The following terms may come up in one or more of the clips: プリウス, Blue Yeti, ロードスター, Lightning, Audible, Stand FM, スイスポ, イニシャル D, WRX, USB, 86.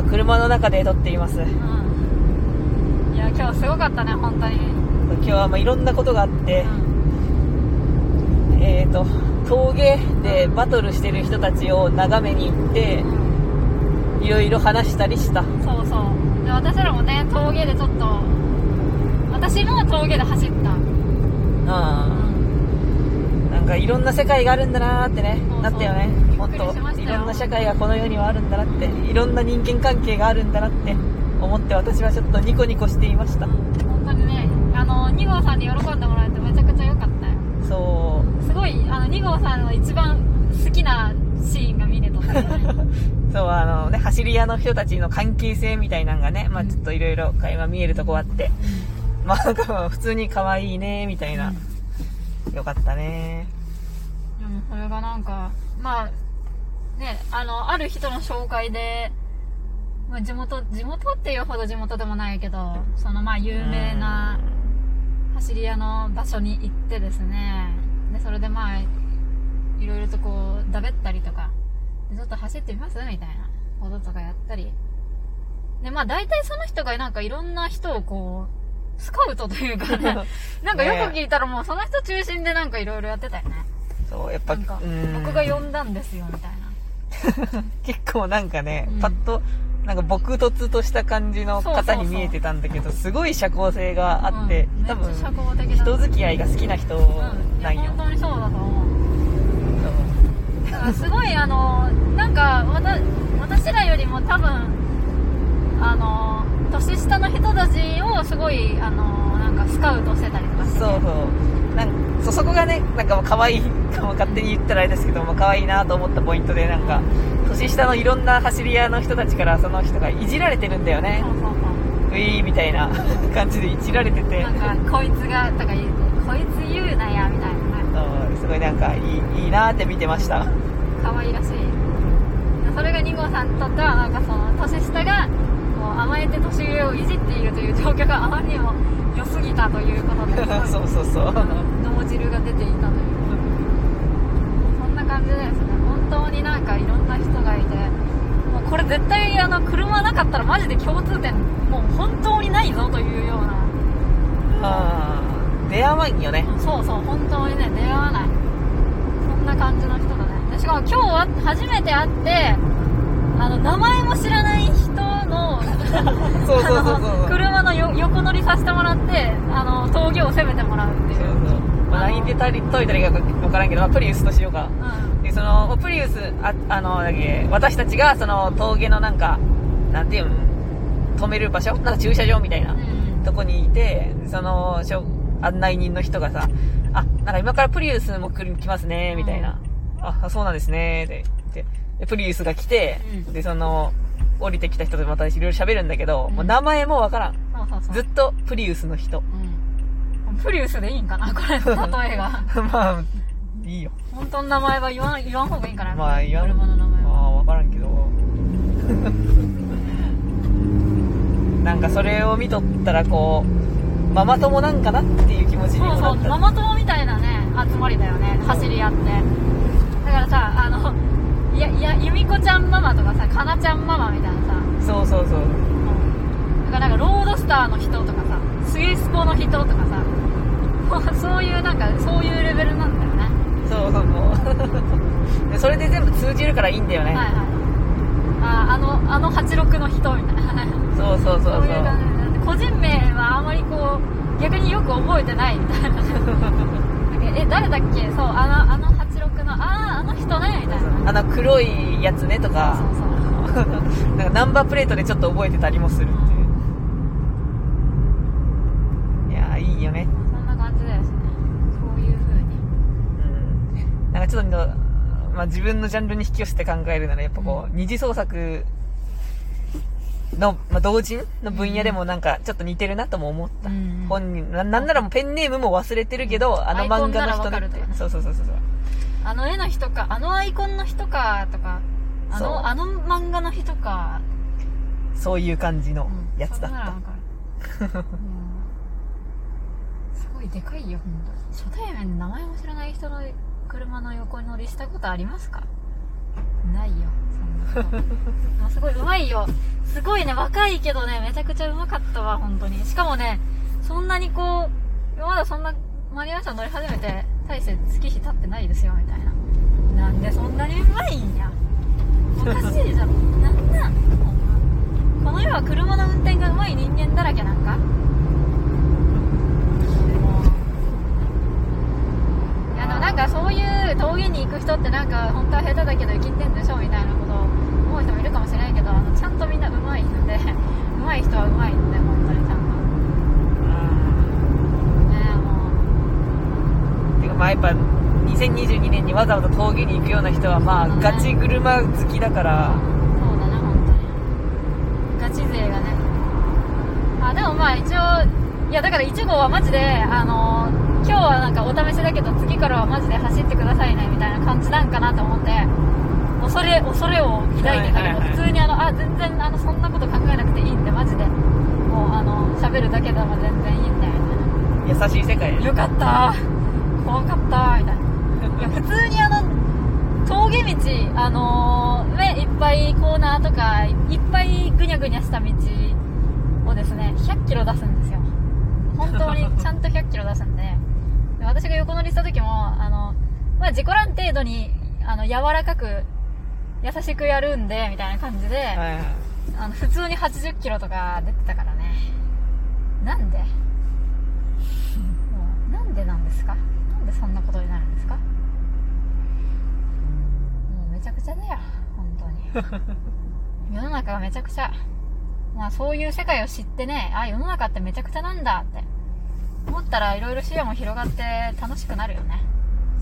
今車の中で撮っています、うん、いや今日すごかったね本当に。今日はまあいろんなことがあって、うん、峠でバトルしてる人たちを眺めに行って、うん、いろいろ話したりした。そうそうで私らもね峠でちょっと私も峠で走った。なんかいろんな世界があるんだなってね。そうそうなったよね。もっといろんな社会がこの世にはあるんだなって、いろんな人間関係があるんだなって思って、私はちょっとニコニコしていました。本当にね、2号さんに喜んでもらえてめちゃくちゃ良かったよ。そうすごい2号さんの一番好きなシーンが見れた、ね、そうね走り屋の人たちの関係性みたいなのがね、まあ、ちょっといろいろ垣間見えるとこあって、まあ、普通に可愛いねみたいな、よかったね。でもこれがなんかまあね、ある人の紹介で、まあ、地元っていうほど地元でもないけど、そのまあ有名な走り屋の場所に行ってですね、でそれでまあいろいろとこうだべったりとか、ちょっと走ってみますみたいなこととかやったりで、まあ大体その人がなんかいろんな人をこうスカウトというかねなんかよく聞いたらもうその人中心でなんかいろいろやってたよね。そうやっぱなんか僕が呼んだんですよみたいな結構なんかね、パッとなんか僕突とした感じの方に見えてたんだけど、すごい社交性があって、多分人付き合いが好きな人なんよ、うん、本当にそうだと思う。だからすごいなんか私らよりも多分年下の人たちをすごいなんかスカウトしてたりとかして、ね、そうそうなんかそこがね、なんか可愛いかも勝手に言ったらあれですけども、可愛いなと思ったポイントで、なんか年下のいろんな走り屋の人たちからその人がいじられてるんだよね。そうそうそうウィーみたいな感じでいじられてて、なんかこいつがとか言うこいつ言うなやみたいな、すごいなんかいいなって見てました。可愛らしい。それが2号さんにとってはなんかその年下がもう甘えて年上をいじっているという状況があまりにも良すぎたということでそうそうそう脳汁が出ていたというそんな感じですね。本当になんかいろんな人がいて、もうこれ絶対車なかったらマジで共通点もう本当にないぞというような、出会わんよね。そうそう本当にね出会わない、そんな感じの人だね。でしかも今日は初めて会って名前も知らない人のそうそうそうそう車の横乗りさせてもらって峠を攻めてもらうっていう。そうそう、まあ、何で解いたらいいか分からんけど、まあ、プリウスとしようか、うん、でそのプリウス私たちがその峠のなんかなんていうの止める場所なんか駐車場みたいな、うん、とこにいて、その案内人の人がさあなんか今からプリウスも来ますねみたいな、うん、あそうなんですねって言ってプリウスが来て、うん、でその降りてきた人とまたいろいろ喋るんだけど、うん、もう名前もわからん。そうそうそうずっとプリウスの人、うん、プリウスでいいんかなこれの例えがまあいいよ本当の名前は言わん方がいいんかなまあ言わん車の名前は、まあ、わからんけどなんかそれを見とったらこうママ友なんかなっていう気持ちにもなった。そうそうママ友みたいなね集まりだよね走り合って。だからさいや由美子ちゃんママとかさかなちゃんママみたいなさ、そうそうそう、うん、だからロードスターの人とかさスイスポの人とかさそういうなんかそういうレベルなんだよね。そうそうそうそれで全部通じるからいいんだよね。はいはい、あの86の人みたいなそうそうそうそういう感じで個人名はあまりこう逆によく覚えてないみたいな誰だっけそうあの86のあの人ねみたいな黒いやつねとかそうなんかナンバープレートでちょっと覚えてたりもするっていう、うん、いやいいよねそんな感じですね。そういう風に、うん、なんかちょっと、まあ、自分のジャンルに引き寄せて考えるならやっぱこう、うん、二次創作の、まあ、同人の分野でもなんかちょっと似てるなとも思った、うん、本人なんならもうペンネームも忘れてるけど漫画の人だって、ね、そうそうそうそう絵の人かアイコンの人かとか漫画の人かそういう感じのやつだった、うん、そんなの分かるすごいでかいよ本当。初対面名前も知らない人の車の横乗りしたことありますか？ないよそんなあ、すごい上手いよ。すごいね、若いけどね、めちゃくちゃ上手かったわ、本当に。しかもね、そんなにこう、まだそんなマリアージュ乗り始めて大して月日経ってないですよみたいな。なんでそんなにうまいんや、おかしいじゃん。なんなんこの世は車の運転がうまい人間だらけなんか。いや、でもなんかそういう峠に行く人ってなんか本当は下手だけど生きてんでしょみたいなことを思う人もいるかもしれないけど、ちゃんとみんなうまい人で、うまい人はうまいので、本当にちゃんと。まあ、やっぱ2022年にわざわざ峠に行くような人はまあガチ車好きだから。そうだね、本当にガチ勢がね。あ、でもまあ一応、いやだから1号はマジで今日はなんかお試しだけど次からはマジで走ってくださいねみたいな感じなんかなと思って、恐れを抱いてたけど、普通に全然そんなこと考えなくていいんで、マジでもう喋るだけでも全然いいんだよみたいな。優しい世界よかった怖かったみたいな。いや普通に峠道、いっぱいコーナーとかいっぱいぐにゃぐにゃした道をですね、100キロ出すんですよ。本当にちゃんと100キロ出すんで、で私が横乗りした時もまあ、自己乱程度に柔らかく優しくやるんでみたいな感じで、はいはい、普通に80キロとか出てたからね。なんでなんでなんですか、そんなことになるんですか。もうめちゃくちゃだよ本当に世の中がめちゃくちゃ、まあ、そういう世界を知ってね、あ、世の中ってめちゃくちゃなんだって思ったら、いろいろ視野も広がって楽しくなるよね。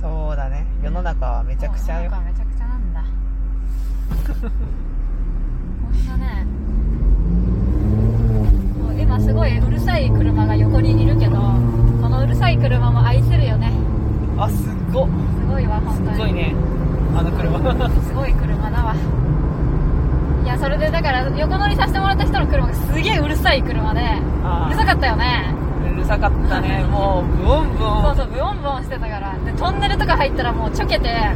そうだね、世の中はめちゃくちゃよ、世の中はめちゃくちゃなんだこんなね、もう今すごいうるさい車が横にいるけど、このうるさい車も愛せるよね。あ、すごいわ、本当にすごいね、車すごい車だわ。いや、それでだから横乗りさせてもらった人の車がすげえうるさい車で、うるさかったよね。うるさかったねもうブオンブオン、そうそう、ブオンブオンしてたから。でトンネルとか入ったらもうちょけてな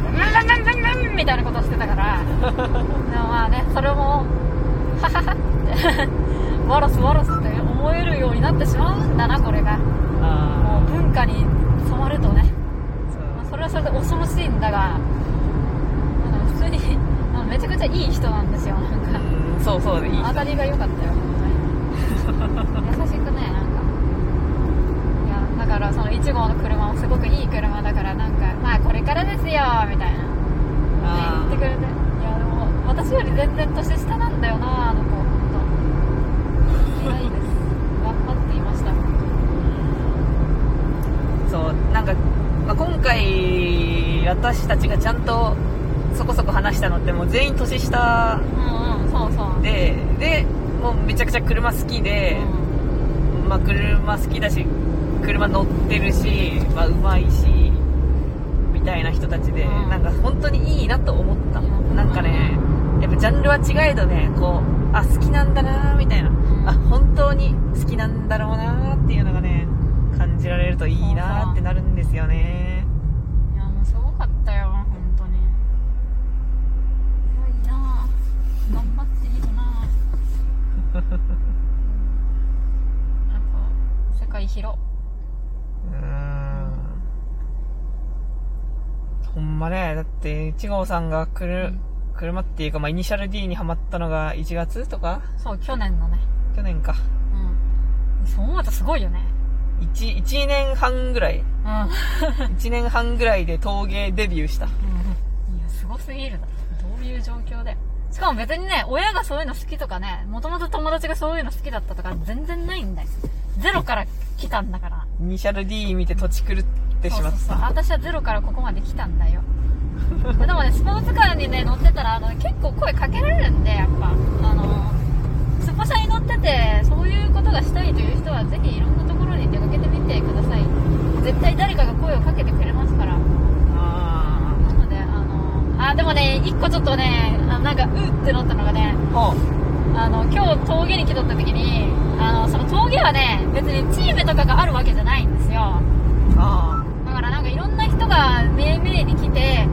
んみたいなことしてたからでもまあね、それもハハハってワロスワロスって思えるようになってしまうんだな、これが。もう文化に染まるとね、それはそれで恐ろしいんだが、普通にめちゃくちゃいい人なんですよ。なんかそうそう、いい人、当たりが良かったよ本当に優しくね、なんか。いやだからその1号の車もすごくいい車だから、なんかまあこれからですよみたいな、言ってくれて。いやでも私より全然年下なんだよな、あの子本当偉いです頑張っていました。そうなんか、まあ、今回私たちがちゃんとそこそこ話したのってもう全員年下で、もうめちゃくちゃ車好きで、まあ、車好きだし車乗ってるし、まあ、うまいしみたいな人たちで、なんか本当にいいなと思った。なんかね、やっぱジャンルは違えどね、こう、あ、好きなんだなみたいな、あ、本当に好きなんだろうなっていうのがね、感じられるといいなってなるんですよね。いやもうすごかったよ本当に。いや、いな、頑張っていいよななんか世界広。ほんまね、だって1号さんが車っていうか、まあ、イニシャル D にハマったのが1月とか。そう、去年のね。去年か。うん。そう思うとすごいよね。1年半ぐらい、1年半ぐらいで陶芸デビューした、いやすごすぎるだろ、どういう状況で。しかも別にね、親がそういうの好きとかね、もともと友達がそういうの好きだったとか全然ないんだよ。ゼロから来たんだから。イニシャル D 見て土地狂ってしまった。そうそうそう、私はゼロからここまで来たんだよでもね、スポーツカーにね乗ってたら結構声かけられるんで、やっぱスポ車に乗っててそういうことがしたいという人はぜひいろんなところに出かけてみてください。絶対誰かが声をかけてくれますから。なのででもね、一個ちょっとね、なんかうってなったのがね、今日峠に来とった時にその峠はね、別にチームとかがあるわけじゃないんですよ。だからなんかいろんな人がめいめいに来て、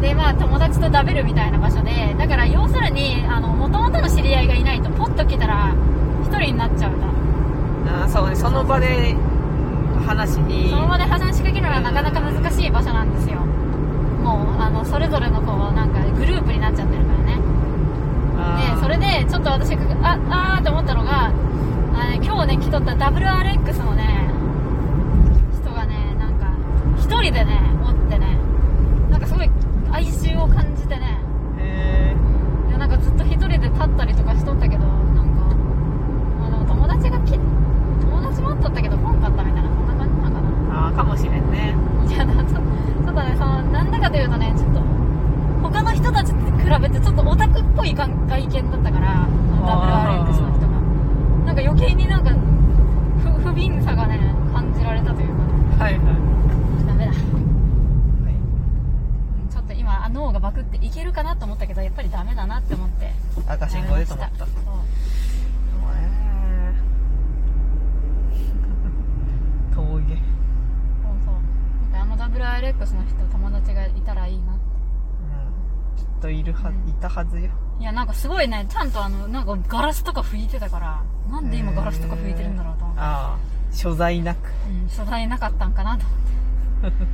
でまあ友達と食べるみたいな場所で、だから要するにからなかなか難しい場所なんですよ。もうそれぞれのこうなんかグループになっちゃってるからね。でそれでちょっと私あーって思ったのが、今日ね来とった WRX のね人がねなんか一人でねおってね、なんかすごい哀愁を感じてね、いやなんかずっと一人で立ったりとかしとったけど、なんか友達もっとったけど来んかったみたいな、こんな感じなのかな。あーかもしれんね。いやちょっとね、そのなんだかというとね、ちょっと他の人たちと比べてちょっとオタクっぽい外見だったから、 WRX の人がなんか余計になんか 不憫さがね感じられたというか、ね、はいはい、ダメだ、はい、ちょっと今脳がバクっていけるかなと思ったけどやっぱりダメだなって思って、赤信号で止まった。そう遠いね。そうそう、WRX の人友達がいたらいいなってといたはずよ。いやなんかすごいね、ちゃんとなんかガラスとか拭いてたから、なんで今ガラスとか拭いてるんだろうと思って。ああ、所在なく、うん、所在なかったんかなと思って。悲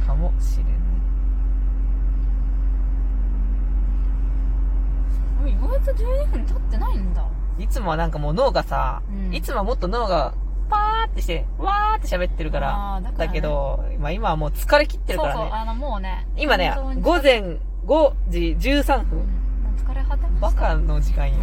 しいかもしれない。意外と12分経ってないんだ。いつもはなんかもう脳がさ、うん、いつもはもっと脳がパーってしてわーって喋ってるから だけど、今はもう疲れ切ってるからね。そうそう、もうね今ね午前5時13分、うん、疲れ果てました。バカの時間よ。